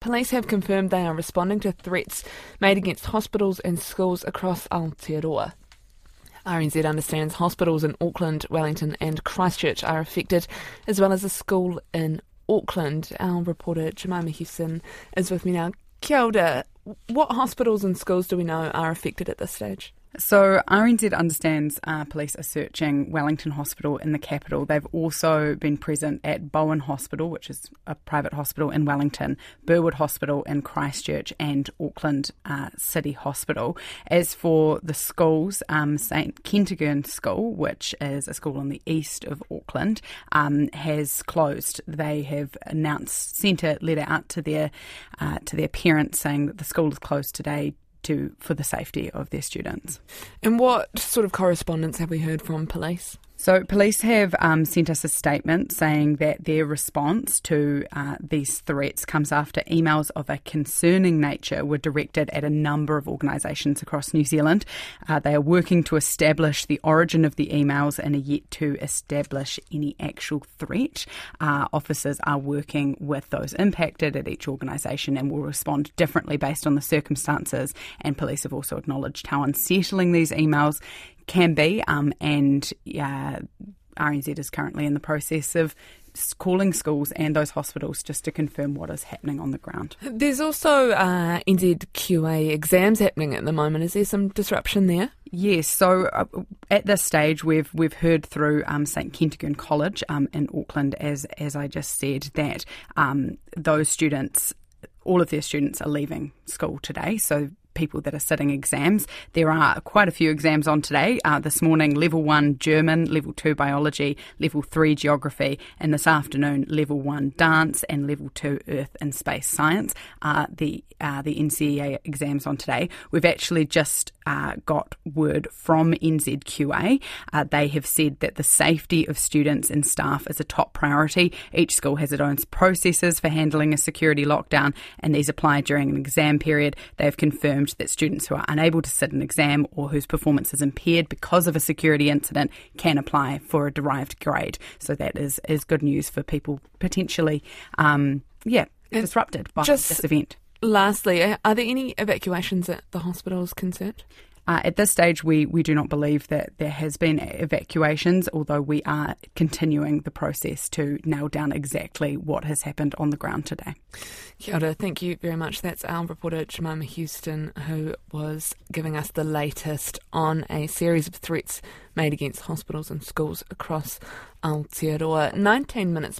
Police have confirmed they are responding to threats made against hospitals and schools across Aotearoa. RNZ understands hospitals in Auckland, Wellington and Christchurch are affected, as well as a school in Auckland. Our reporter Jemima Huston is with me now. Kia ora, what hospitals and schools do we know are affected at this stage? So RNZ understands police are searching Wellington Hospital in the capital. They've also been present at Bowen Hospital, which is a private hospital in Wellington, Burwood Hospital in Christchurch and Auckland City Hospital. As for the schools, St Kentigern School, which is a school in the east of Auckland, has closed. They have announced, sent a letter out to their parents saying that the school is closed today for the safety of their students. And what sort of correspondence have we heard from police? So police have sent us a statement saying that their response to these threats comes after emails of a concerning nature were directed at a number of organisations across New Zealand. They are working to establish the origin of the emails and are yet to establish any actual threat. Officers are working with those impacted at each organisation and will respond differently based on the circumstances. And police have also acknowledged how unsettling these emails can be, and RNZ is currently in the process of calling schools and those hospitals just to confirm what is happening on the ground. There's also NZQA exams happening at the moment. Is there some disruption there? Yes, so at this stage we've heard through St Kentigern College in Auckland, as I just said, that all of their students are leaving school today, so people that are sitting exams. There are quite a few exams on today. This morning, Level 1 German, Level 2 Biology, Level 3 Geography, and this afternoon, Level 1 Dance and Level 2 Earth and Space Science are the NCEA exams on today. We've actually just got word from NZQA. They have said that the safety of students and staff is a top priority. Each school has its own processes for handling a security lockdown, and these apply during an exam period. They have confirmed that students who are unable to sit an exam or whose performance is impaired because of a security incident can apply for a derived grade. So that is good news for people potentially disrupted by this event. Lastly, are there any evacuations at the hospitals concerned? At this stage, we do not believe that there has been evacuations, although we are continuing the process to nail down exactly what has happened on the ground today. Kia ora, thank you very much. That's our reporter, Jemima Huston, who was giving us the latest on a series of threats made against hospitals and schools across Aotearoa. 19 minutes